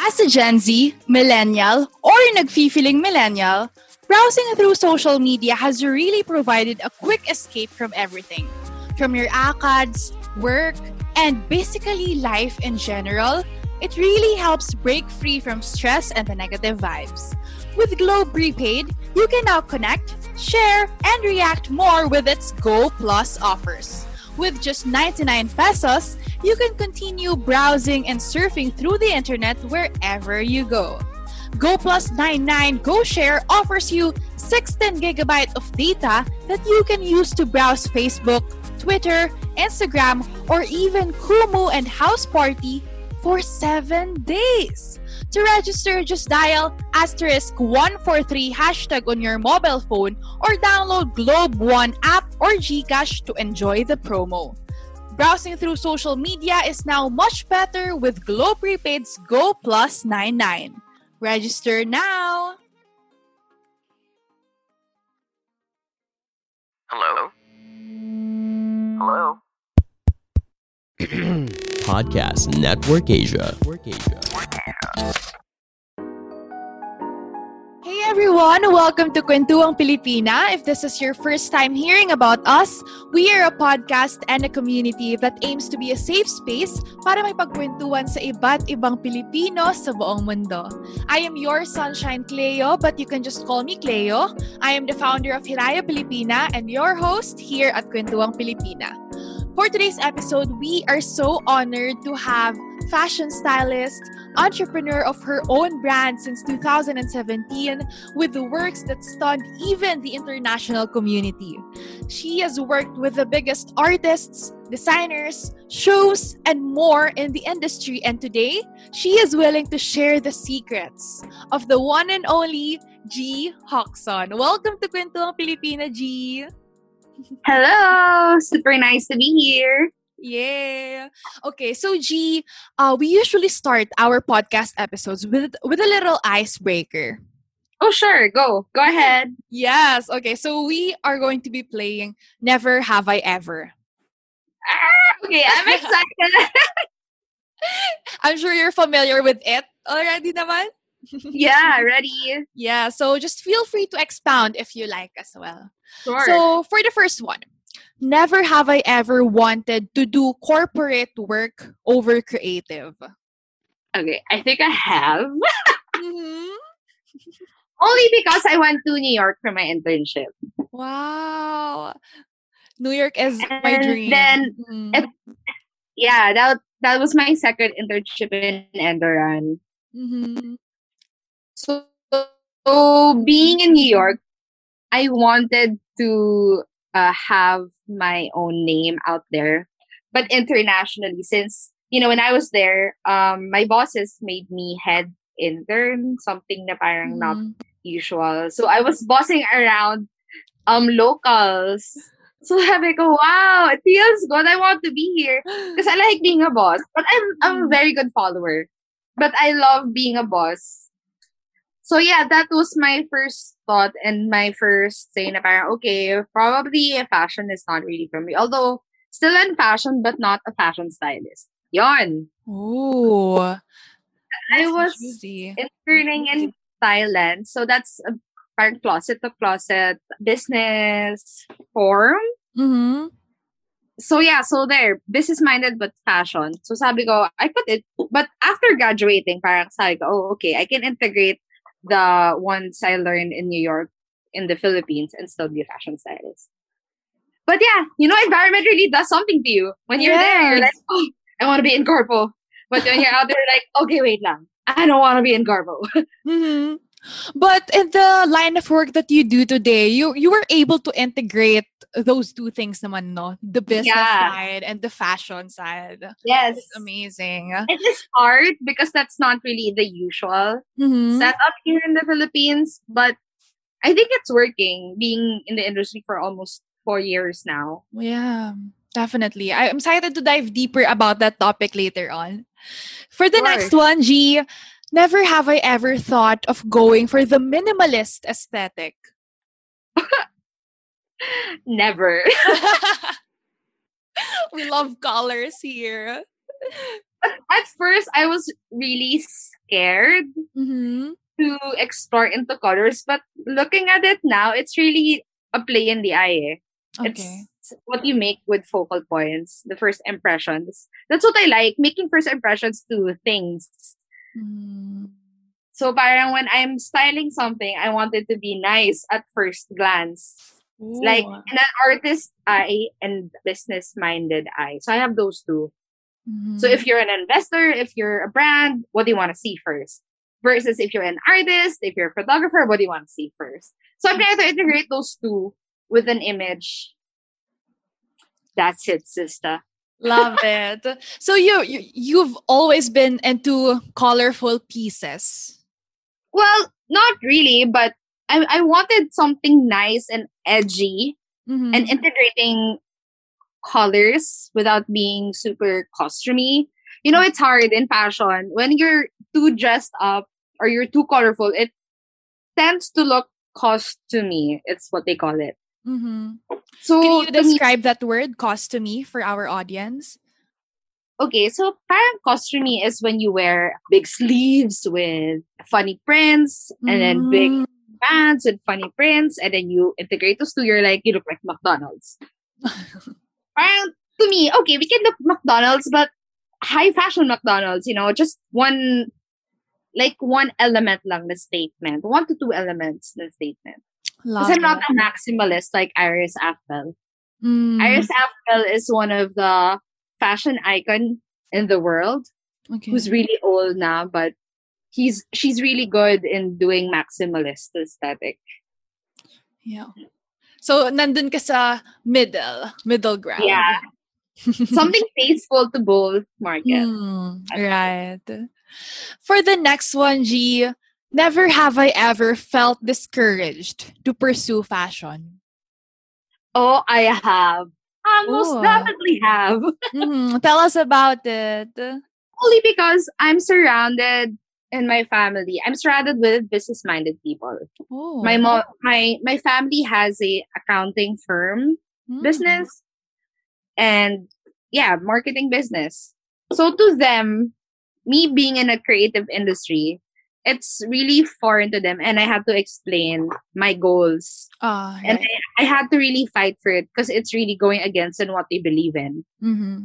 As a Gen Z, millennial, or nagfi-feeling millennial, browsing through social media has really provided a quick escape from everything. From your ACADS, work, and basically life in general, it really helps break free from stress and the negative vibes. With Globe Prepaid, you can now connect, share, and react more with its Go Plus offers. With just 99 pesos, you can continue browsing and surfing through the internet wherever you go. Go Plus 99 Go Share offers you 610GB of data that you can use to browse Facebook, Twitter, Instagram, or even Kumu and House Party for 7 days. To register, just dial *143 hashtag on your mobile phone or download Globe One app or GCash to enjoy the promo. Browsing through social media is now much better with Globe Prepaid's Go Plus 99. Register now! Hello? Hello? Podcast Network Asia. Hey everyone! Welcome to Kwentuhang Pilipina. If this is your first time hearing about us, we are a podcast and a community that aims to be a safe space para may pagkwentuhan sa iba't ibang Pilipino sa buong mundo. I am your sunshine Cleo, but you can just call me Cleo. I am the founder of Hiraya Pilipina and your host here at Kwentuhang Pilipina. For today's episode, we are so honored to have fashion stylist, entrepreneur of her own brand since 2017 with the works that stunned even the international community. She has worked with the biggest artists, designers, shows, and more in the industry, and today, she is willing to share the secrets of the one and only G. Hoxson. Welcome to Kwentuhang Pilipina, G! Hello! Super nice to be here. Yeah. Okay, so G, we usually start our podcast episodes with a little icebreaker. Oh, sure. Go ahead. Yes. Okay, so we are going to be playing Never Have I Ever. Ah, okay, I'm excited. I'm sure you're familiar with it already, naman? Yeah, ready. Yeah, so just feel free to expound if you like as well. Sure. So, for the first one, never have I ever wanted to do corporate work over creative. Okay, I think I have. Mm-hmm. Only because I went to New York for my internship. Wow. New York is my dream. Then, that was my second internship in Enderun. Mm-hmm. So, being in New York, I wanted to have my own name out there, but internationally, since, when I was there, my bosses made me head intern, something na parang not usual. So I was bossing around locals. So I'm like, wow, it feels good. I want to be here because I like being a boss, but I'm a very good follower, but I love being a boss. So yeah, that was my first thought and my first say na parang, okay, probably fashion is not really for me. Although, still in fashion, but not a fashion stylist. Yon. Ooh. I was interning in Thailand. So that's a parang closet-to-closet business form. Mm-hmm. So yeah, so there, business-minded but fashion. So sabi ko, I put it. But after graduating, parang sabi ko, oh, okay, I can integrate the ones I learned in New York, in the Philippines, and still be a fashion stylist. But yeah, environment really does something to you. When you're there, you're like, oh, I want to be in corpo. But when you're out there, like, okay, wait lang. I don't want to be in corpo. Mm-hmm. But in the line of work that you do today, you were able to integrate those two things naman, no? The business side and the fashion side. Yes. It's amazing. It is hard because that's not really the usual setup here in the Philippines. But I think it's working, being in the industry for almost 4 years now. Yeah, definitely. I'm excited to dive deeper about that topic later on. For the next one, G, never have I ever thought of going for the minimalist aesthetic. Never. We love colors here. At first, I was really scared to explore into colors, but looking at it now, it's really a play in the eye. Eh? Okay. It's what you make with focal points, the first impressions. That's what I like, making first impressions to things. So parang when I'm styling something, I want it to be nice at first glance. Ooh. Like an artist eye and business-minded eye. So I have those two. So if you're an investor, if you're a brand, what do you want to see first? Versus if you're an artist, if you're a photographer, what do you want to see first? So I'm trying to integrate those two with an image. That's it, sister. Love it. So you've always been into colorful pieces. Well, not really, but I wanted something nice and edgy and integrating colors without being super costumey. You know, it's hard in fashion. When you're too dressed up or you're too colorful, it tends to look costumey. It's what they call it. So can you describe that word, costumey, for our audience? Okay, so parang costumey is when you wear big sleeves with funny prints and then big pants with funny prints, and then you integrate those two. You're like, you look like McDonald's. Parang, to me, okay, we can look McDonald's, but high fashion McDonald's, you know, just one element lang the statement. 1 to 2 elements the statement. Because I'm not a maximalist like Iris Apfel. Iris Apfel is one of the fashion icon in the world, who's really old now, but she's really good in doing maximalist aesthetic. Yeah. So nandun ka sa middle ground. Yeah. Something faithful to both markets. Right. For the next one, G, never have I ever felt discouraged to pursue fashion. Oh, I have. I most definitely have. Tell us about it. Only because I'm surrounded with business-minded people. Ooh. My mom, my family has a accounting firm business and marketing business. So to them, me being in a creative industry, it's really foreign to them, and I had to explain my goals. And I had to really fight for it because it's really going against what they believe in.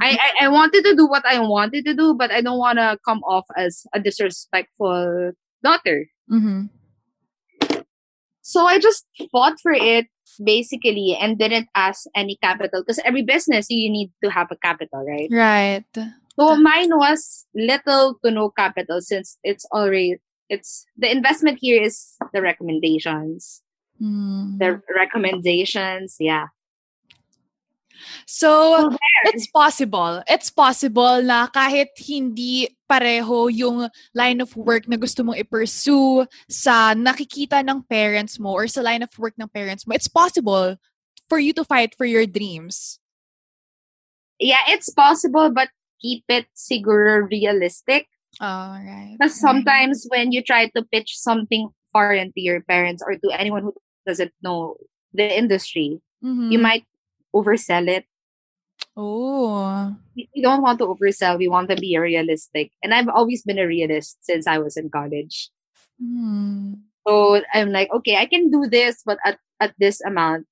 I wanted to do what I wanted to do, but I don't want to come off as a disrespectful daughter. So I just fought for it, basically, and didn't ask any capital because every business, you need to have a capital, right? Right. So mine was little to no capital since the investment here is the recommendations. So it's possible na kahit hindi pareho yung line of work na gusto mong i-pursue sa nakikita ng parents mo or sa line of work ng parents mo, it's possible for you to fight for your dreams. Yeah, it's possible, but keep it siguro realistic. Oh, right. Because sometimes when you try to pitch something foreign to your parents or to anyone who doesn't know the industry, you might oversell it. Oh. We don't want to oversell. We want to be realistic. And I've always been a realist since I was in college. So I'm like, okay, I can do this, but at this amount.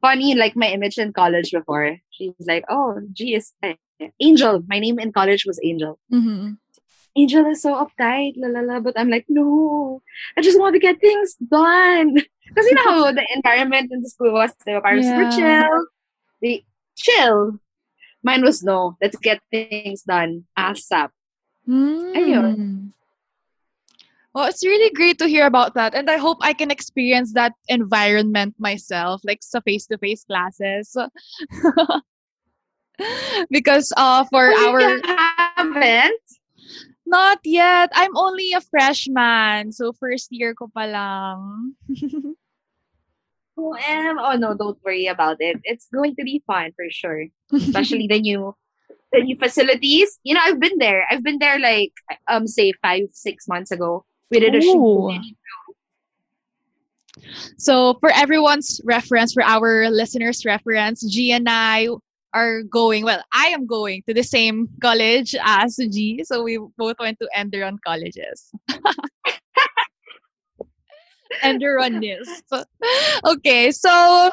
Funny, like my image in college before. She's like, oh, geez, Angel. My name in college was Angel. Angel is so uptight, la la la. But I'm like, no, I just want to get things done. Because you know the environment in the school was, they were super chill. Mine was, no, let's get things done ASAP. Ayun. Well, it's really great to hear about that. And I hope I can experience that environment myself, like sa face-to-face classes. Because for our... You haven't? Not yet. I'm only a freshman. So, first year ko pa lang. Oh, no, don't worry about it. It's going to be fun for sure. Especially the new facilities. You know, I've been there. Like, say, 5-6 months ago. We did a shoot. So, for everyone's reference, for our listeners' reference, G and I are going, well, I am going to the same college as G. So, we both went to Enderun Colleges. Enderunist. Okay, so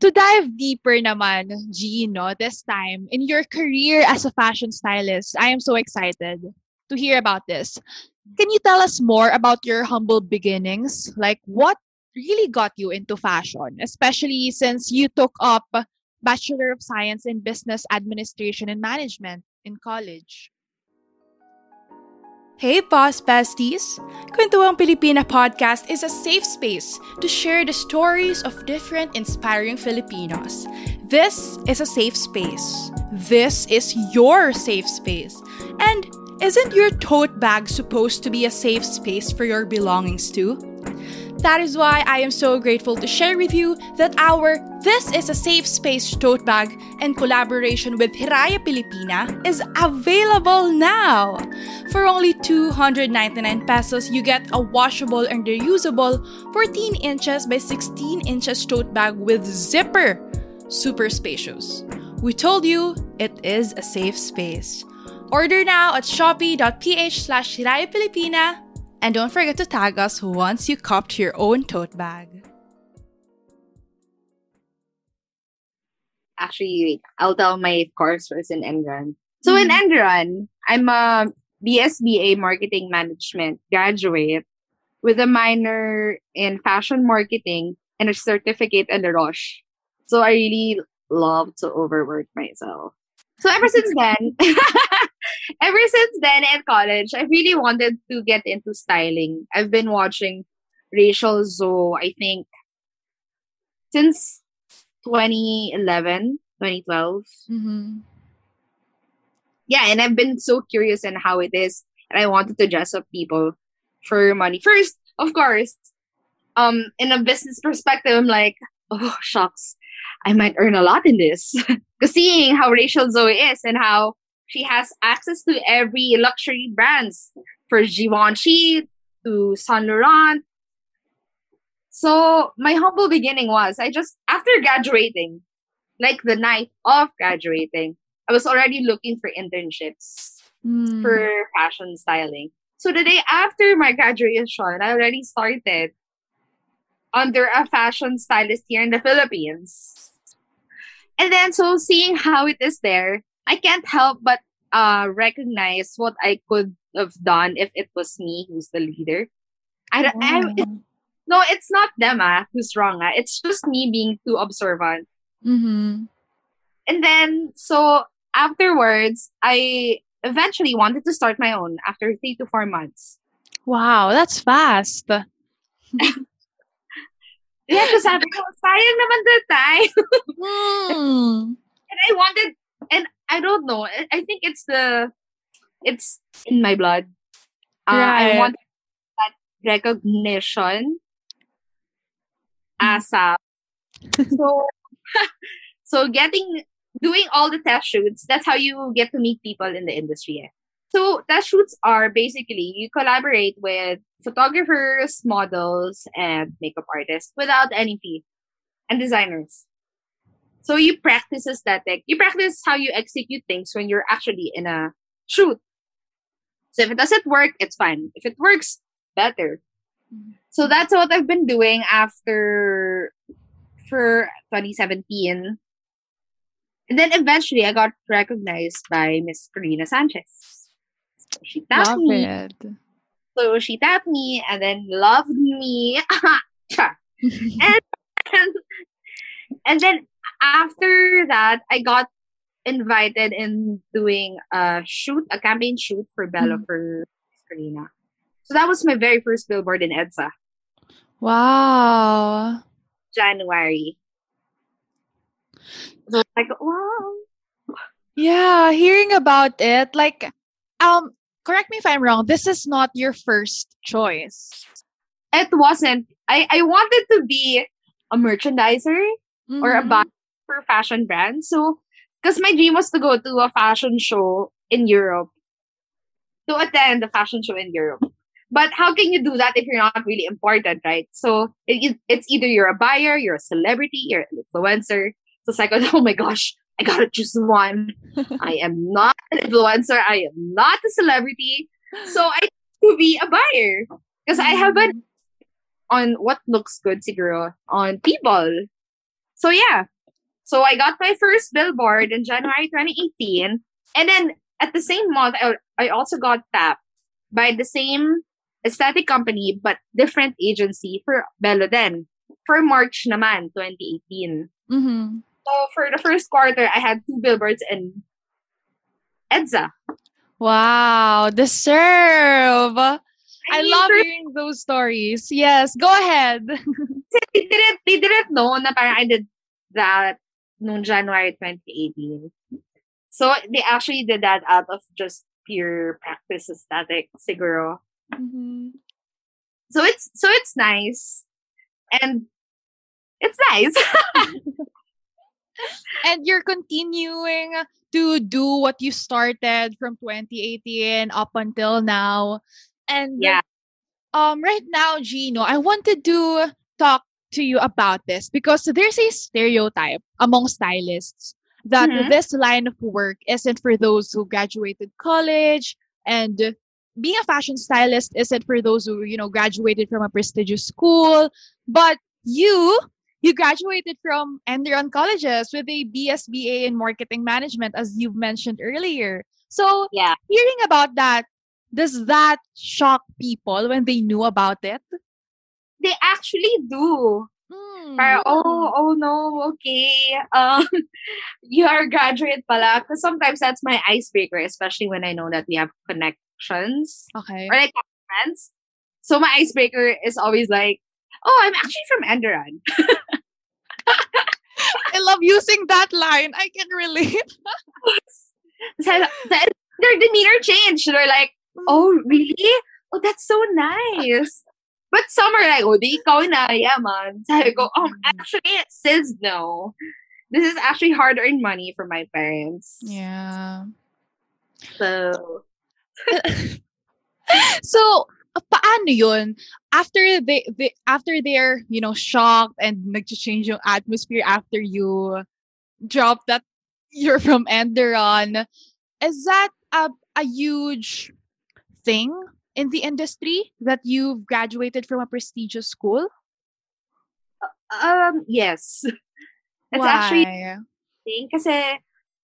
to dive deeper naman, G, no, this time, in your career as a fashion stylist, I am so excited to hear about this. Can you tell us more about your humble beginnings? Like, what really got you into fashion? Especially since you took up Bachelor of Science in Business Administration and Management in college. Hey Boss Besties! Kwentuhang Pilipina podcast is a safe space to share the stories of different inspiring Filipinos. This is a safe space. This is your safe space. And isn't your tote bag supposed to be a safe space for your belongings too? That is why I am so grateful to share with you that our This is a Safe Space tote bag in collaboration with Hiraya Pilipina is available now. For only 299 pesos, you get a washable and reusable 14 inches by 16 inches tote bag with zipper. Super spacious. We told you it is a safe space. Order now at shopee.ph/hirayapilipina. And don't forget to tag us once you copped your own tote bag. Actually, I'll tell my course first in Enderun. So in Enderun, I'm a BSBA Marketing Management graduate with a minor in Fashion Marketing and a certificate in La Roche. So I really love to overwork myself. So ever since then at college, I really wanted to get into styling. I've been watching Rachel Zoe, I think, since 2011, 2012. Mm-hmm. Yeah, and I've been so curious in how it is. And I wanted to dress up people for money. First, of course, in a business perspective, I'm like, oh, shucks, I might earn a lot in this. Because seeing how Rachel Zoe is and how she has access to every luxury brands, for Givenchy to Saint Laurent. So my humble beginning was, I just, after graduating, like the night of graduating, I was already looking for internships for fashion styling. So the day after my graduation, I already started under a fashion stylist here in the Philippines. And then, so seeing how it is there, I can't help but recognize what I could have done if it was me who's the leader. It's not them who's wrong. It's just me being too observant. Mm-hmm. And then, so afterwards, I eventually wanted to start my own after 3 to 4 months. Wow, that's fast. Yeah, because I was sayang naman the time. And I wanted... And I don't know. I think it's in my blood. Right. I want that recognition ASAP. So doing all the test shoots, that's how you get to meet people in the industry. Yeah. So test shoots are basically you collaborate with photographers, models, and makeup artists without any fee, and designers. So you practice aesthetic. You practice how you execute things when you're actually in a shoot. So if it doesn't work, it's fine. If it works, better. So that's what I've been doing for 2017. And then eventually I got recognized by Miss Karina Sanchez. So she tapped me and then loved me. and then after that, I got invited in doing a campaign shoot for Bella for Serena. So that was my very first billboard in EDSA. Wow. January. So it's like, wow. Yeah, hearing about it, like, correct me if I'm wrong, this is not your first choice. It wasn't. I wanted to be a merchandiser or a buyer for fashion brands. So, because my dream was to go to a fashion show in Europe, to attend a fashion show in Europe. But how can you do that if you're not really important, right? So it's either you're a buyer, you're a celebrity, you're an influencer. So it's like, oh my gosh, I gotta choose one. I am not an influencer. I am not a celebrity. So I need to be a buyer because I have an on what looks good, siguro, on people. So yeah. So I got my first billboard in January 2018. And then at the same month, I also got tapped by the same aesthetic company but different agency for Belo Den for March naman, 2018. Mm-hmm. So for the first quarter, I had two billboards in EDSA. Wow, the serve. I love hearing those stories. Yes, go ahead. They didn't know na parang I did that noong January 2018. So they actually did that out of just pure practice aesthetic, siguro. Mm-hmm. So it's nice. And it's nice. And you're continuing to do what you started from 2018 up until now. And yeah. Right now, Gino, I wanted to talk to you about this because there's a stereotype among stylists that this line of work isn't for those who graduated college, and being a fashion stylist isn't for those who, you know, graduated from a prestigious school. But you graduated from Enderun Colleges with a BSBA in marketing management, as you mentioned earlier. So yeah, hearing about that, does that shock people when they knew about it? They actually do. Para, oh no, okay. You are a graduate pala. Because sometimes that's my icebreaker, especially when I know that we have connections. Okay. Or like friends. So my icebreaker is always like, oh, I'm actually from Enderun. I love using that line. I can relate. Their demeanor changed. They're like, oh, really? Oh, that's so nice. But some are like, oh, di ikaw na, yeah, man. So I go, oh, actually, sis, no. This is actually hard-earned money for my parents. Yeah. So. So, paano yun? After they're, you know, shocked and nag-change yung atmosphere after you drop that you're from Enderun, is that a huge thing in the industry that you've graduated from a prestigious school? Yes. It's actually a thing because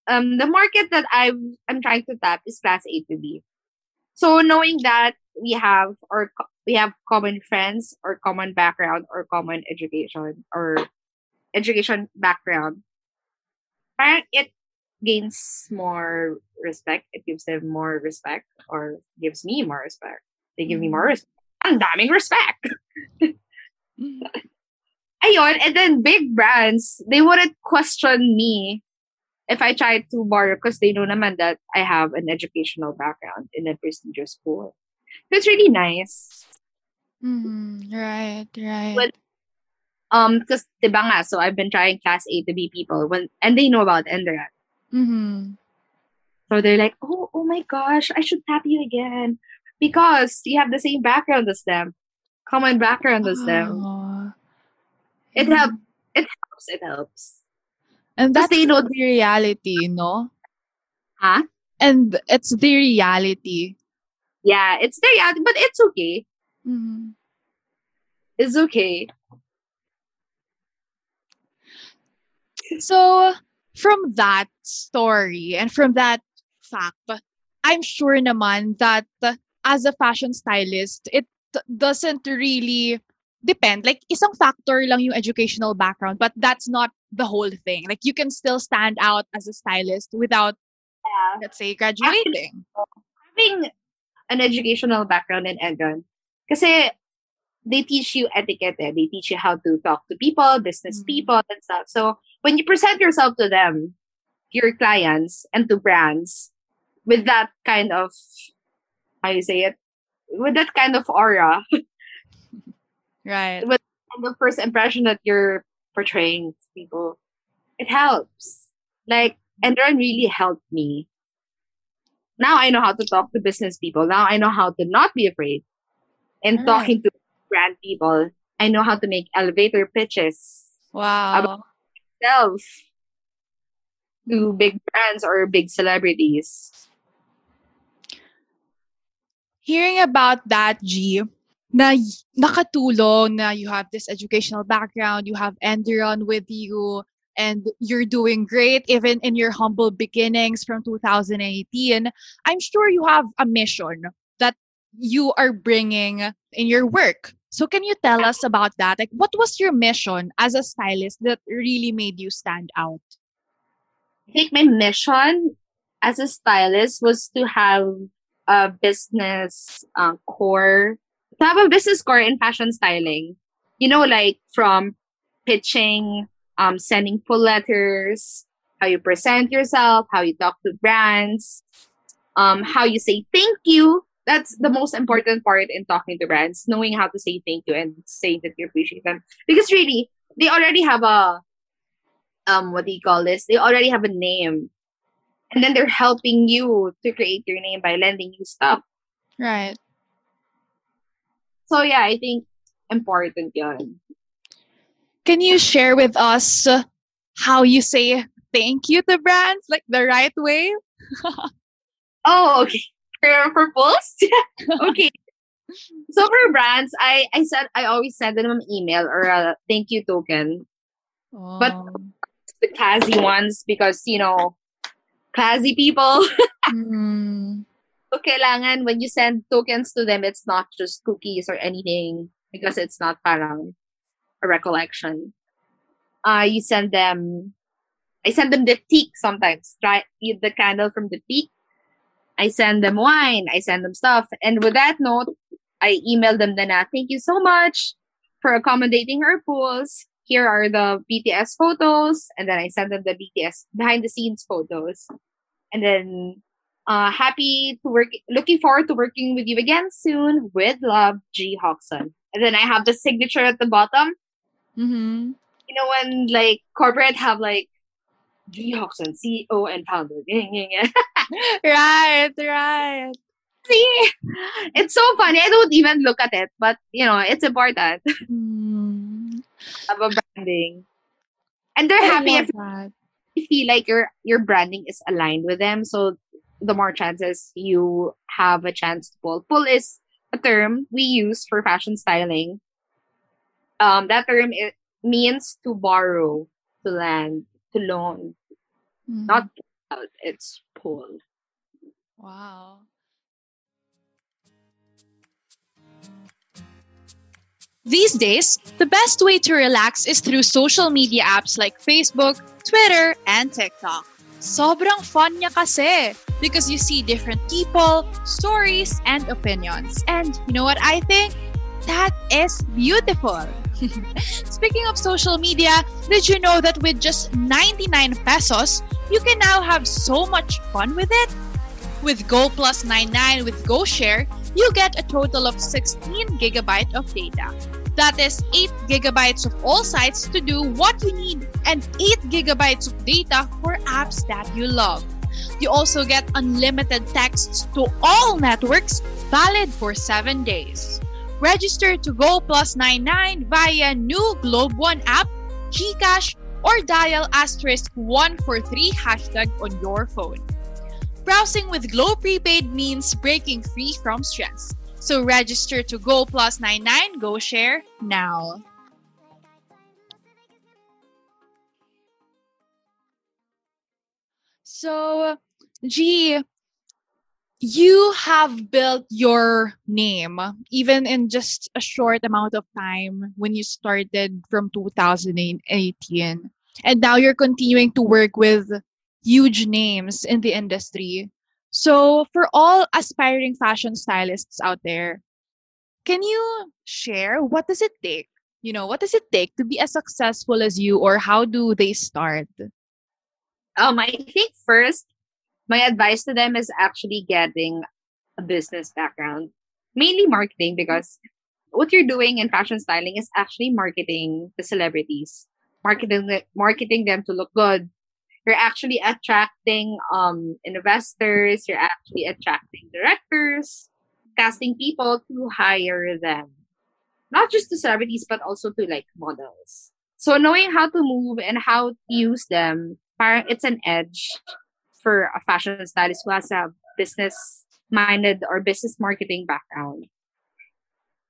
the market that I'm trying to tap is class A to B. So knowing that we have common friends or common background or common education or education background, and it gains more respect. It gives them more respect or gives me more respect. They give me more respect. Ang daming respect. Ayun, and then big brands, they wouldn't question me if I tried to borrow because they know naman that I have an educational background in a prestigious school. So it's really nice. Right. But, because diba nga, so I've been trying class A to B people and they know about Enderun. Mm-hmm. So they're like, oh my gosh, I should tap you again because you have the same background as them, common background as them. It helps. And that's the reality, no? Huh? And it's the reality. Yeah, it's the reality, but it's okay. Mm-hmm. It's okay. So, from that story and from that fact, I'm sure naman that as a fashion stylist, it doesn't really depend. Like, isang factor lang yung educational background, but that's not the whole thing. Like, you can still stand out as a stylist without, let's say, graduating. Having an educational background in Enderun Kasi they teach you etiquette. Eh? They teach you how to talk to people, business people, and stuff. So when you present yourself to them, your clients, and to brands, with that kind of, how you say it, with that kind of aura, right? With the first impression that you're portraying to people, it helps. Like, Enderun really helped me. Now I know how to talk to business people. Now I know how to not be afraid. And talking to brand people, I know how to make elevator pitches. Wow. About myself to big brands or big celebrities. Hearing about that, G, na nakatulong na you have this educational background, you have Enderun with you, and you're doing great even in your humble beginnings from 2018. I'm sure you have a mission that you are bringing in your work. So can you tell us about that? Like, what was your mission as a stylist that really made you stand out? I think my mission as a stylist was to have a business core, to have a business core in fashion styling. You know, like from pitching, sending full letters, how you present yourself, how you talk to brands, how you say thank you. That's the most important part in talking to brands, knowing how to say thank you and saying that you appreciate them. Because really, they already have a, what do you call this? They already have a name. And then they're helping you to create your name by lending you stuff. Right. So yeah, I think important yun. Can you share with us how you say thank you to brands? Like the right way? Okay. For posts? Okay. So for brands, I always send them an email or a thank you token. Oh. But the classy ones, because, you know, classy people. So kailangan when you send tokens to them, it's not just cookies or anything, because it's not parang a recollection. I send them the teak sometimes. Try the candle from the teak. I send them wine. I send them stuff. And with that note, I email them then, thank you so much for accommodating our pools. Here are the BTS photos. And then I send them the BTS behind the scenes photos. And then, happy to work. Looking forward to working with you again soon. With love, G. Hoxson. And then I have the signature at the bottom. Mm-hmm. You know, when like corporate have like G. Hoxson, CEO and founder. Right. See, it's so funny. I don't even look at it, but you know, it's important. About branding, and they're happy if you feel like your branding is aligned with them. So the more chances you have a chance to pull. Pull is a term we use for fashion styling. That term it means to borrow, to lend, to loan, not out. It's pull. Wow. These days, the best way to relax is through social media apps like Facebook, Twitter, and TikTok. Sobrang fun niya kasi because you see different people, stories, and opinions. And you know what I think? That is beautiful. Speaking of social media, did you know that with just 99 pesos, you can now have so much fun with it? With Go Plus 99 with GoShare, you get a total of 16 gigabytes of data. That is 8 gigabytes of all sites to do what you need and 8 gigabytes of data for apps that you love. You also get unlimited texts to all networks, valid for 7 days. Register to Go Plus 99 via new Globe One app, GCash, or dial *143 hashtag on your phone. Browsing with Globe Prepaid means breaking free from stress. So register to Go Plus 99 GoShare now. So, G, you have built your name even in just a short amount of time when you started from 2018. And now you're continuing to work with huge names in the industry. So for all aspiring fashion stylists out there, Can you share what does it take? You know, what does it take to be as successful as you, or how do they start? I think first, my advice to them is actually getting a business background, mainly marketing, because what you're doing in fashion styling is actually marketing the celebrities, marketing them to look good. You're actually attracting investors, you're actually attracting directors, casting people to hire them. Not just to celebrities, but also to like models. So knowing how to move and how to use them, it's an edge for a fashion stylist who has a business-minded or business marketing background.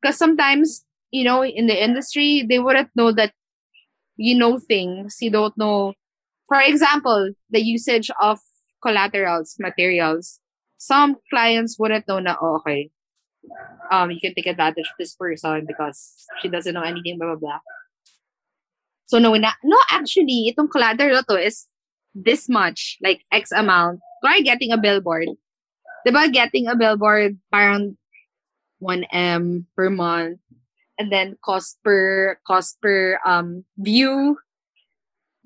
Because sometimes, you know, in the industry, they wouldn't know that you know things you don't know. For example, the usage of collaterals, materials. Some clients wouldn't know na, oh, okay, you can take advantage of this person because she doesn't know anything, blah, blah, blah. So knowing that, no, actually, itong collateral to is this much, like X amount. Try getting a billboard. Diba getting a billboard, parang 1M per month, and then cost per view.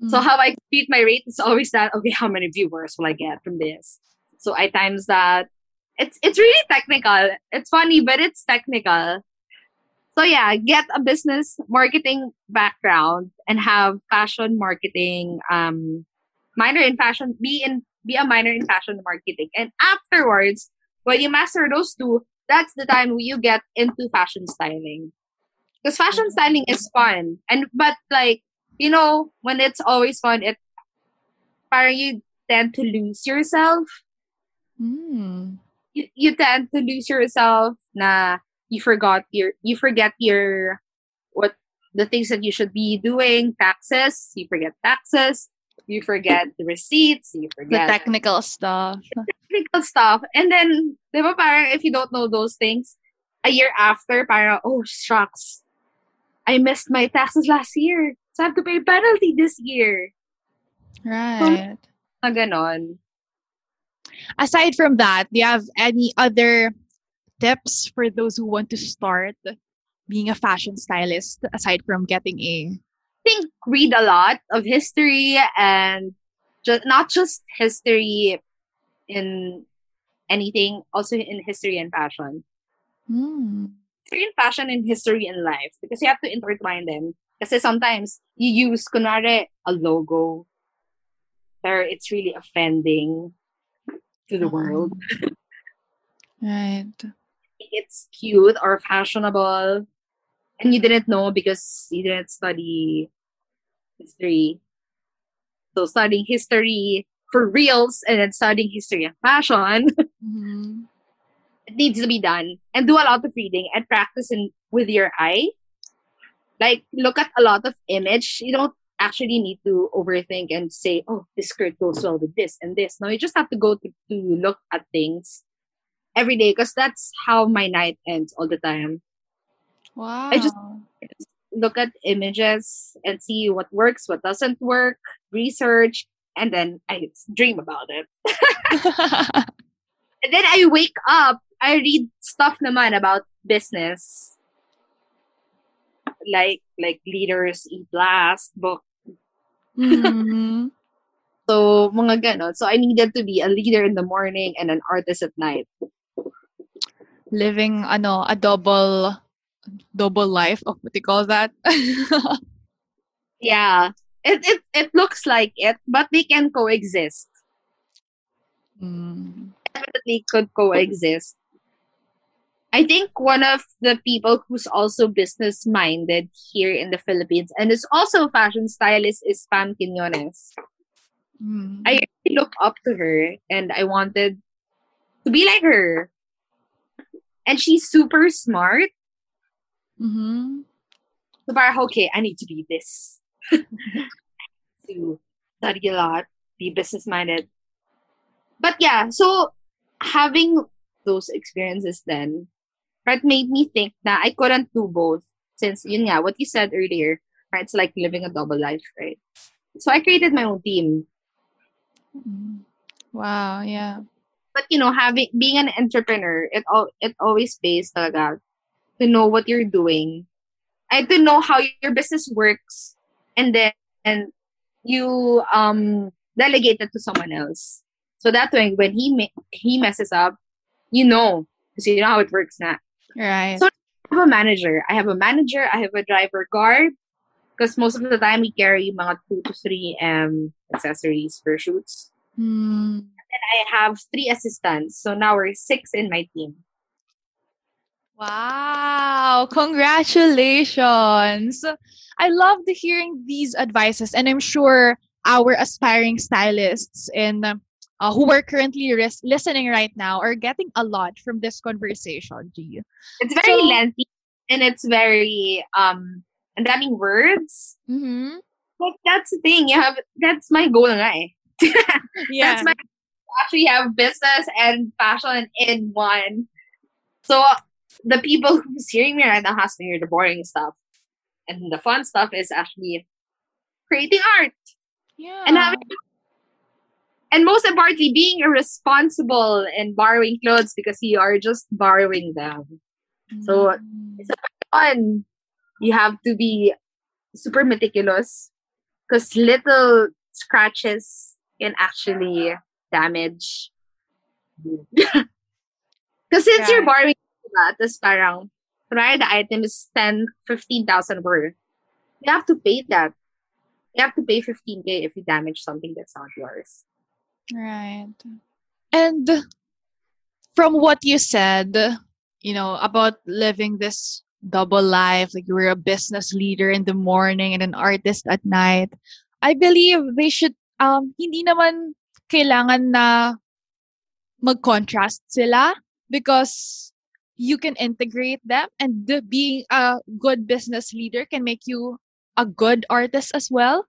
Mm-hmm. So how I treat my rate is always that, okay, how many viewers will I get from this? So I times that. It's really technical. It's funny, but it's technical. So yeah, get a business marketing background and have fashion marketing, minor in fashion, be a minor in fashion marketing. And afterwards, when you master those two, that's the time you get into fashion styling. Because fashion styling is fun. But like, you know, when it's always fun, you tend to lose yourself. Mm. You tend to lose yourself na you forget your what the things that you should be doing, taxes, you forget taxes, you forget the receipts, you forget the technical stuff. And then diba parang if you don't know those things, a year after parang, oh shucks, I missed my taxes last year, so I have to pay a penalty this year. Right. So, ganon. Aside from that, do you have any other tips for those who want to start being a fashion stylist aside from getting a... I think read a lot of history, and not just history in anything, also in history and fashion. Mm. History and fashion and history and life, because you have to intertwine them. Because sometimes you use, kunwari, a logo where it's really offending to the world. Right. It's cute or fashionable, and you didn't know because you didn't study history. So studying history for reals and then studying history and fashion, mm-hmm. It needs to be done. And do a lot of reading and practice with your eye. Like, look at a lot of image. You don't actually need to overthink and say, oh, this skirt goes well with this and this. No, you just have to go to look at things every day, because that's how my night ends all the time. Wow. I just look at images and see what works, what doesn't work, research, and then I dream about it. And then I wake up, I read stuff naman about business. Like Leaders Eat Last book. Mm-hmm. So, mga ganon. So I needed to be a leader in the morning and an artist at night. Living, a double life of what they call that. Yeah, it looks like it, but they can coexist. Mm. Definitely could coexist. I think one of the people who's also business-minded here in the Philippines and is also a fashion stylist is Pam Quinones. Mm. I really look up to her, and I wanted to be like her. And she's super smart. Mm-hmm. So, okay, I need to be this. To study a lot, be business-minded. But yeah, so having those experiences then, right, made me think that I couldn't do both, since what you said earlier, right? It's like living a double life, right? So I created my own team. Wow, yeah. But being an entrepreneur, it always pays talaga. to know what you're doing. I had to know how your business works, and then you delegate it to someone else. So that way, when he messes up, you know, because you know how it works now. Right. So I have a manager. I have a driver guard, because most of the time we carry mga 2 to 3 accessories for shoots. Mm. And I have 3 assistants. So now we're 6 in my team. Wow! Congratulations! I loved hearing these advices, and I'm sure our aspiring stylists and who are currently listening right now are getting a lot from this conversation. G. It's very lengthy, and it's very and daming words. Mm-hmm. But that's the thing. You have that's my goal, right? Yeah. That's my goal, actually have business and fashion in one. So the people who's hearing me right now has to hear the boring stuff, and the fun stuff is actually creating art. Yeah. And most importantly, being irresponsible and borrowing clothes because you are just borrowing them. Mm. So it's fun. You have to be super meticulous because little scratches can actually damage you. Because since you're borrowing, it's parang, right? The item is 10,000-15,000 worth. You have to pay that. You have to pay 15K if you damage something that's not yours. Right. And from what you said, you know, about living this double life, like you were a business leader in the morning and an artist at night, I believe they should, hindi naman kailangan na mag-contrast sila because you can integrate them, and being a good business leader can make you a good artist as well.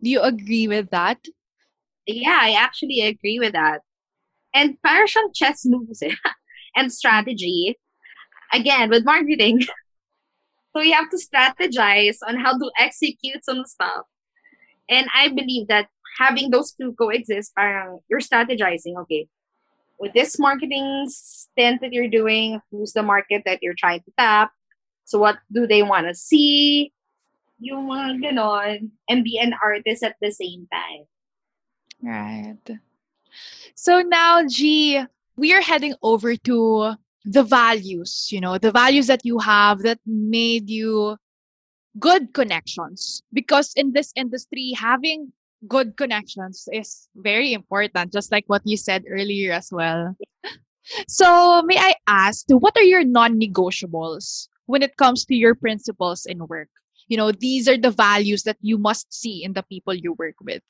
Do you agree with that? Yeah, I actually agree with that. And para siyang chess moves and strategy. Again, with marketing. So you have to strategize on how to execute some stuff. And I believe that having those two coexist, parang you're strategizing, okay, with this marketing stint that you're doing, who's the market that you're trying to tap? So what do they want to see? You want to ganon and be an artist at the same time. Right. So now, G, we are heading over to the values, you know, the values that you have that made you good connections. Because in this industry, having good connections is very important, just like what you said earlier as well. So, may I ask, what are your non-negotiables when it comes to your principles in work? You know, these are the values that you must see in the people you work with.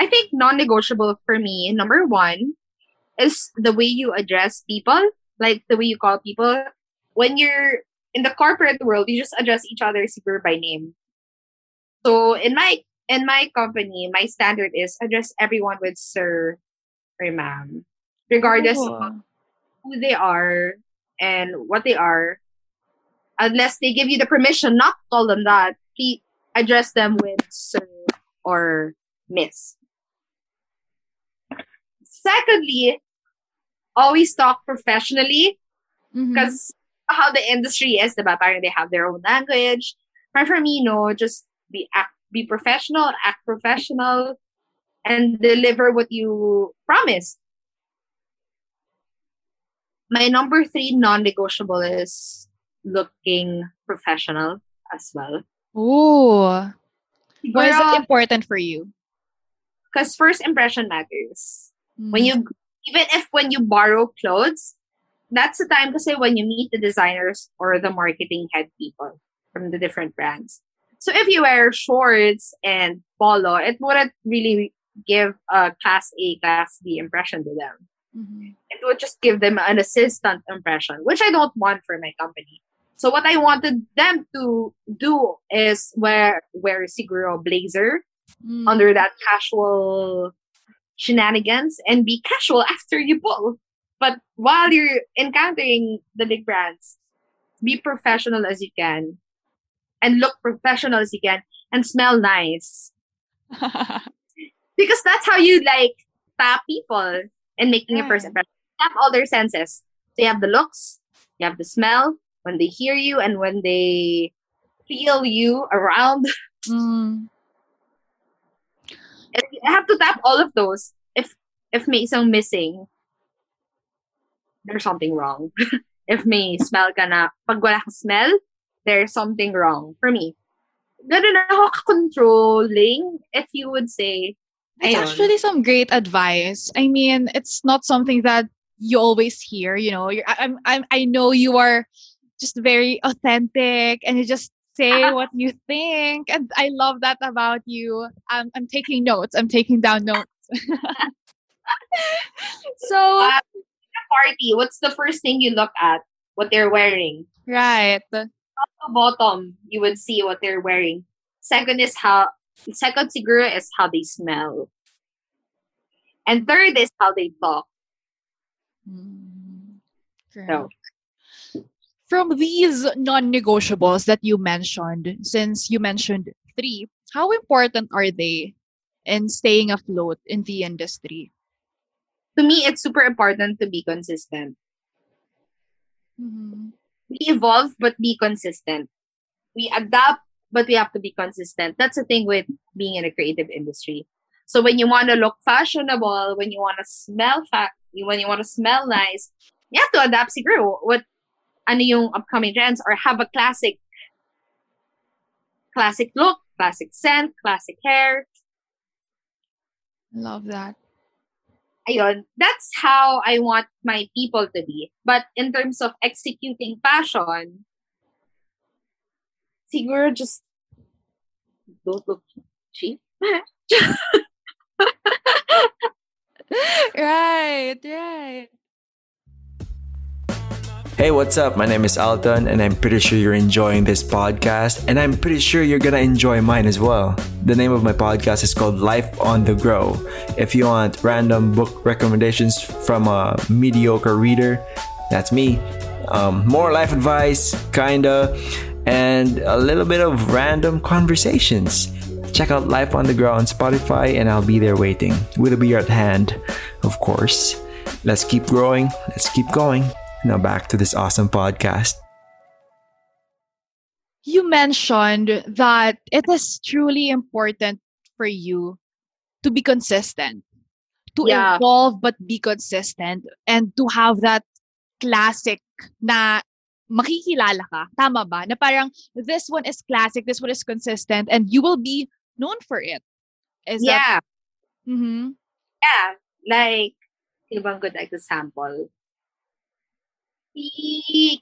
I think non-negotiable for me, number 1, is the way you address people, like the way you call people. When you're in the corporate world, you just address each other super by name. So, in my company, my standard is address everyone with sir or ma'am, regardless of who they are and what they are. Unless they give you the permission not to call them that, please address them with sir or miss. Secondly, always talk professionally, because how the industry is, they have their own language. But for me, no, just be professional, act professional, and deliver what you promised. My number 3 non-negotiable is looking professional as well. Ooh. Why is it important for you? Because first impression matters. Mm. When you borrow clothes, that's the time to say when you meet the designers or the marketing head people from the different brands. So if you wear shorts and polo, it wouldn't really give a class A, class B impression to them. Mm-hmm. It would just give them an assistant impression, which I don't want for my company. So what I wanted them to do is wear a Siguro blazer under that casual shenanigans and be casual after you pull. But while you're encountering the big brands, be professional as you can. And look professional as you can, and smell nice. Because that's how you like tap people and making a first impression. You have all their senses. So you have the looks, you have the smell, when they hear you and when they feel you around. Mm. I have to tap all of those. If may isang missing, there's something wrong. If may smell ka na, pag wala kang smell, there's something wrong for me. Ganun ako controlling, if you would say. It's actually some great advice. I mean, it's not something that you always hear, you know. I know you are just very authentic and you just say what you think. And I love that about you. I'm taking notes. I'm taking down notes. So... party, what's the first thing you look at? What they're wearing. Right. Top to bottom, you would see what they're wearing. Second siguro is how they smell. And third is how they talk. Mm. So. From these non-negotiables that you mentioned, since you mentioned three, how important are they in staying afloat in the industry? To me, it's super important to be consistent. Mm-hmm. We evolve, but be consistent. We adapt, but we have to be consistent. That's the thing with being in a creative industry. So when you want to look fashionable, when you want to smell when you want to smell nice, you have to adapt. Siguro, what ano yung upcoming trends, or have a classic look, classic scent, classic hair. Love that. Ayun, that's how I want my people to be. But in terms of executing passion, siguro just don't look cheap. Right. Hey, what's up? My name is Alton, and I'm pretty sure you're enjoying this podcast, and I'm pretty sure you're gonna enjoy mine as well. The name of my podcast is called Life on the Grow. If you want random book recommendations from a mediocre reader, that's me. More life advice, kinda, and a little bit of random conversations. Check out Life on the Grow on Spotify, and I'll be there waiting with a beer at hand, of course. Let's keep growing. Let's keep going. Now back to this awesome podcast. You mentioned that it is truly important for you to be consistent, to evolve but be consistent, and to have that classic na makikilala ka. Tama ba? Na parang this one is classic, this one is consistent, and you will be known for it. Is that? Mm-hmm. Yeah. Like, ibang good example.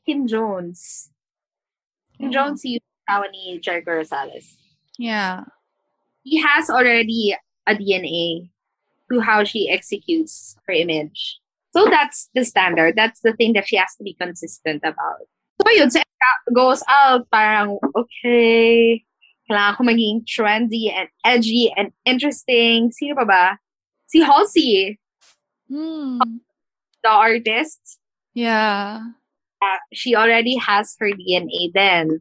Kim Jones. Kim Jones used to Jericho Rosales. Yeah. He has already a DNA to how she executes her image. So that's the standard. That's the thing that she has to be consistent about. So yun, so it goes out parang, okay, kailangan ko maging trendy and edgy and interesting. Sino ba ba? Si Halsey. Mm. The artist. Yeah. She already has her DNA then.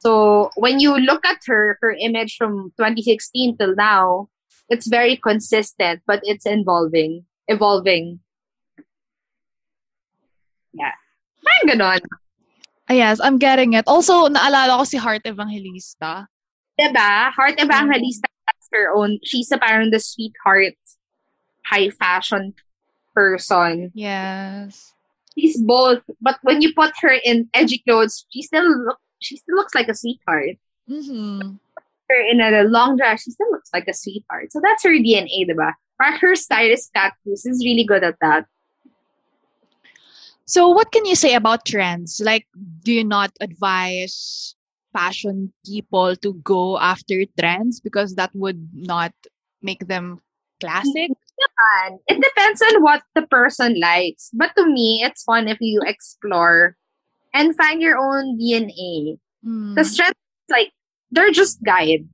So when you look at her image from 2016 till now, it's very consistent, but it's evolving. Yeah. Parang ganon. Yes, I'm getting it. Also, naalala ko si Heart Evangelista. Diba? Heart Evangelista has her own. She's a parang the sweetheart, high fashion person. Yes. She's both, but when you put her in edgy clothes, she still looks like a sweetheart. Mm-hmm. Her in a long dress, she still looks like a sweetheart. So that's her DNA, diba? Her stylist Cactus is really good at that. So what can you say about trends? Like, do you not advise fashion people to go after trends because that would not make them classic? It depends on what the person likes. But to me, it's fun if you explore and find your own DNA. Mm. The strength, like, they're just guide.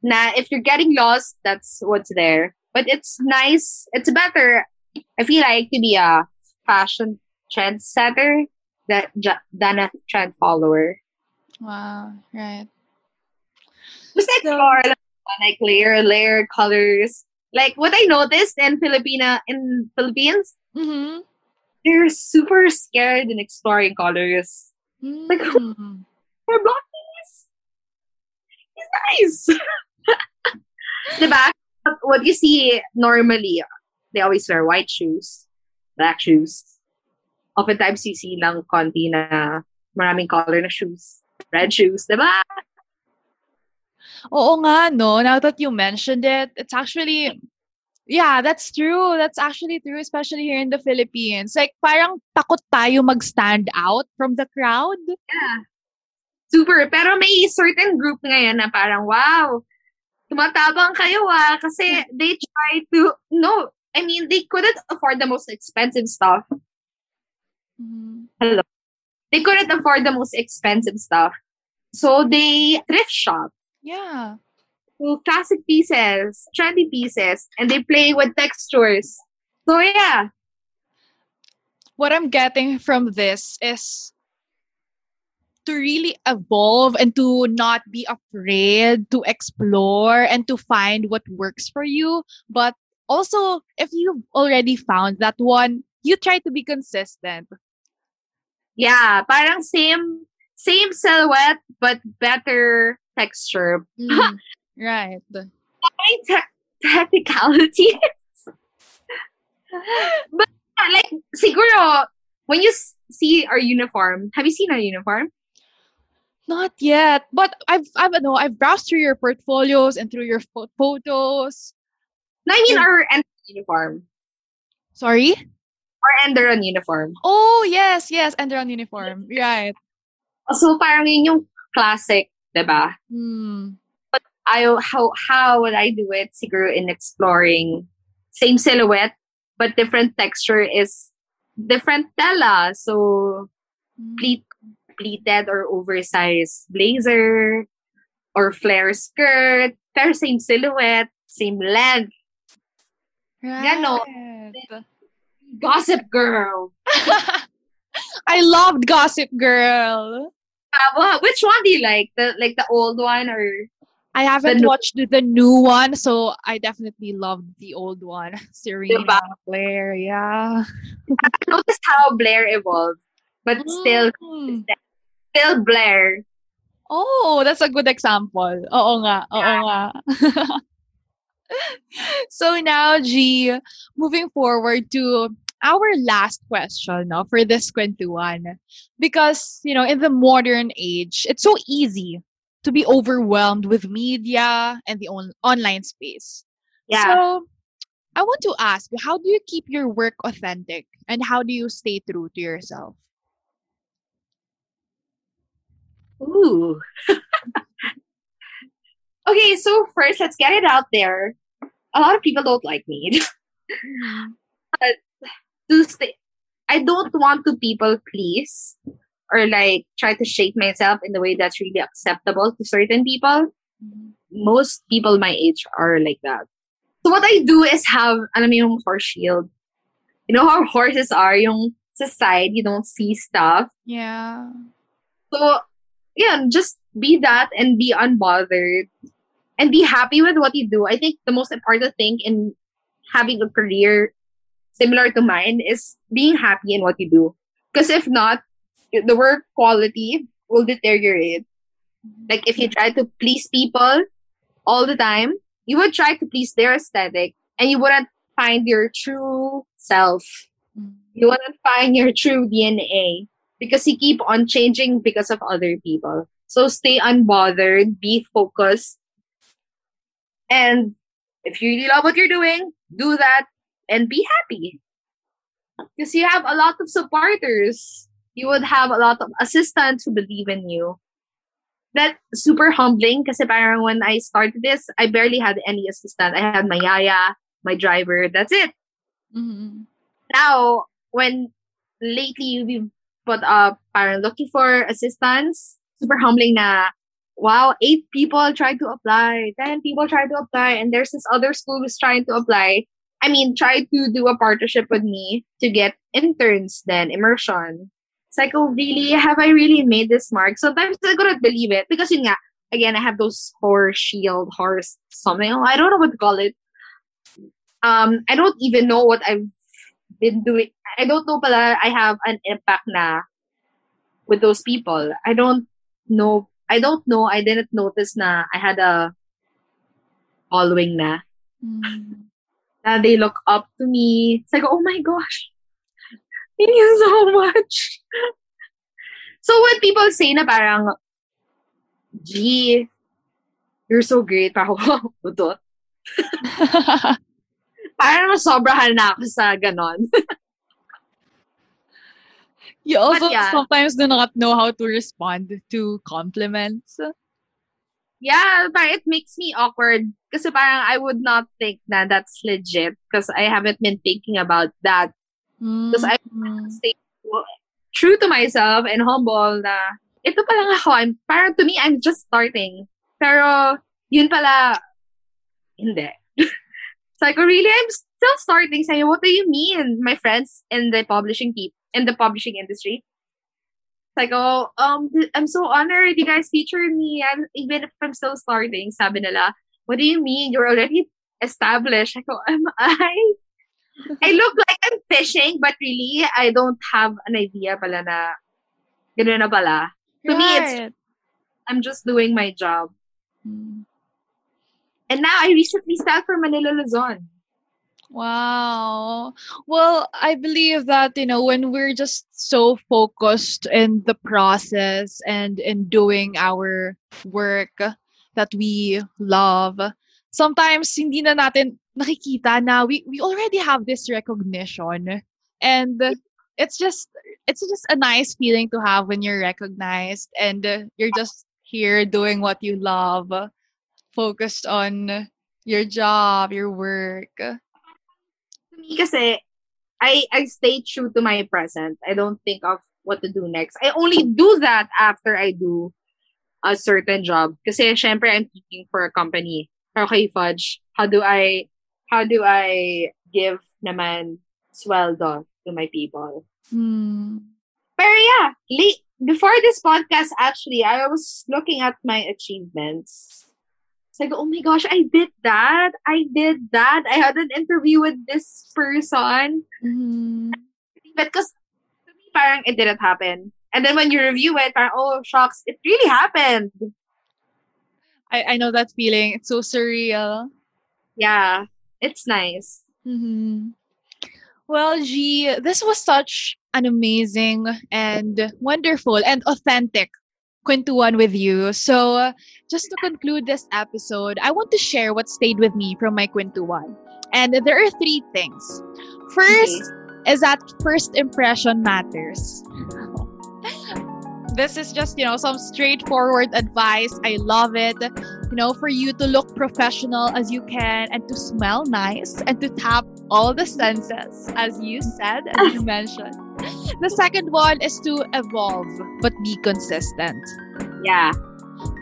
Now, if you're getting lost, that's what's there. But it's nice. It's better, I feel like, to be a fashion trendsetter than a trend follower. Wow, right. Just explore, like layer colors. Like, what I noticed in Philippines, mm-hmm. They're super scared in exploring colors. Like, her blocking is nice. Diba? What you see normally, they always wear white shoes, black shoes. Oftentimes, you see lang konti na maraming color na shoes. Red shoes, diba? Oo nga, no? Now that you mentioned it, it's actually... Yeah, that's true. That's actually true, especially here in the Philippines. Like, parang takot tayo mag-stand out from the crowd. Yeah. Super. Pero may certain group ngayon na parang, wow, tumatabang kayo kasi they try to... No, I mean, they couldn't afford the most expensive stuff. Hello? They couldn't afford the most expensive stuff. So, they thrift shop. Yeah. Classic pieces, trendy pieces, and they play with textures. So yeah. What I'm getting from this is to really evolve and to not be afraid to explore and to find what works for you. But also, if you've already found that one, you try to be consistent. Yeah, parang same silhouette but better texture. Right. Technicalities. But like, siguro, when you see our uniform, have you seen our uniform? Not yet. But I've browsed through your portfolios and through your photos. No, I mean our Enderun uniform. Sorry? Our Enderun uniform. Oh, yes, Enderun uniform. Right. So, parang yun yung classic, diba? How would I do it? Siguro in exploring same silhouette but different texture is different tela. So pleated or oversized blazer or flare skirt, pero same silhouette, same length. Right. Ganon. Gossip Girl. I loved Gossip Girl. Which one do you like? The old one or? I haven't watched the new one, so I definitely loved the old one. Serena, diba? Blair, yeah. I noticed how Blair evolved, but still Blair. Oh, that's a good example. Oo nga, oo nga. So now, G, moving forward to our last question, no, for this kwentuhan. Because, in the modern age, it's so easy to be overwhelmed with media and the online space. Yeah. So, I want to ask, how do you keep your work authentic and how do you stay true to yourself? Ooh. Okay, so first, let's get it out there. A lot of people don't like me. But I don't want to people please. Or like try to shape myself in the way that's really acceptable to certain people. Most people my age are like that. So what I do is have, alam mo yung horse shield. You know how horses are, yung side, you don't see stuff. Yeah. So yeah, just be that and be unbothered and be happy with what you do. I think the most important thing in having a career similar to mine is being happy in what you do. Because if not, the work quality will deteriorate. Like, if you try to please people all the time, you would try to please their aesthetic and you wouldn't find your true self. You wouldn't find your true DNA because you keep on changing because of other people. So stay unbothered, be focused. And if you really love what you're doing, do that and be happy. Because you have a lot of supporters. You would have a lot of assistants who believe in you. That's super humbling kasi parang when I started this, I barely had any assistant. I had my yaya, my driver, that's it. Mm-hmm. Now, when lately we've put up parang looking for assistants, super humbling na, wow, 8 people tried to apply, 10 people tried to apply, and there's this other school who's trying to apply. I mean, try to do a partnership with me to get interns then, immersion. It's like, oh, really? Have I really made this mark? Sometimes I couldn't believe it. Because, again, I have those horse shield, something. I don't know what to call it. I don't even know what I've been doing. I don't know pala I have an impact na with those people. I don't know. I didn't notice na I had a following na. Na they look up to me. It's like, oh my gosh. Thank you so much. So when people say na parang, G, you're so great. Parang, butot. Parang sobrahan na ako sa ganon. You also sometimes do not know how to respond to compliments. Yeah, it makes me awkward. Kasi parang I would not think na that's legit because I haven't been thinking about that. Because I stay true to myself and humble na ito pa lang ako. Parang to me, I'm just starting. Pero yun pala, hindi. It's like, really, I'm still starting. Saying, what do you mean? My friends in the publishing industry. It's like, oh, I'm so honored you guys featured me. And even if I'm still starting, sabi nila, what do you mean? You're already established. I go, am I? I look like I'm fishing, but really, I don't have an idea pala na gano'n na pala. To me, it's, I'm just doing my job. And now, I recently started for Manila Luzon. Wow. Well, I believe that, you know, when we're just so focused in the process and in doing our work that we love, sometimes hindi na natin nakikita na we already have this recognition. And it's just a nice feeling to have when you're recognized and you're just here doing what you love, focused on your job, your work. Kasi I stay true to my present. I don't think of what to do next. I only do that after I do a certain job. Kasi syempre I'm teaching for a company. Okay, fudge. How do I give naman sweldo to my people? Pero yeah, before this podcast actually, I was looking at my achievements. It's like, oh my gosh, I did that. I had an interview with this person. But because to me, parang it didn't happen. And then when you review it, parang, oh, shocks, it really happened. I know that feeling. It's so surreal. Yeah, it's nice. Well, G, this was such an amazing and wonderful and authentic Kwentuhan with you. So, just to conclude this episode, I want to share what stayed with me from my Kwentuhan. And there are three things. First is that first impression matters. This is just, you know, some straightforward advice. I love it. You know, for you to look professional as you can and to smell nice and to tap all the senses, as you said and you mentioned. The second one is to evolve but be consistent. Yeah.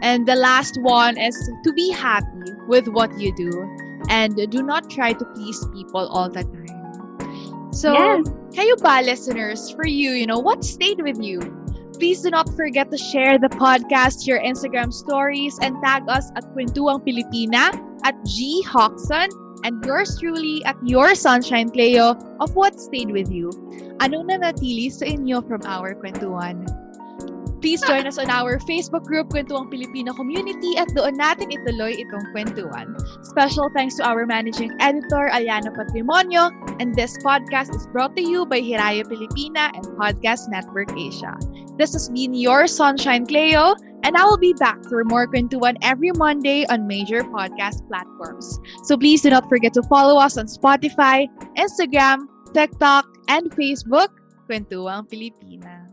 And the last one is to be happy with what you do and do not try to please people all the time. So, kayo ba, listeners, for you, you know, what stayed with you? Please do not forget to share the podcast, your Instagram stories, and tag us at Kwentuhang Pilipina, at G. Hoxson, and yours truly at Your Sunshine Cleo of what stayed with you. Ano na natili sa inyo from our Kwentuhan? Please join us on our Facebook group, Kwentuhang Pilipina Community, at doon natin ituloy itong kwentuhan. Special thanks to our managing editor, Ayana Patrimonio, and this podcast is brought to you by Hiraya Pilipina and Podcast Network Asia. This has been Your Sunshine Cleo, and I will be back for more Kwentuhan every Monday on major podcast platforms. So please do not forget to follow us on Spotify, Instagram, TikTok, and Facebook, Kwentuhang Pilipina.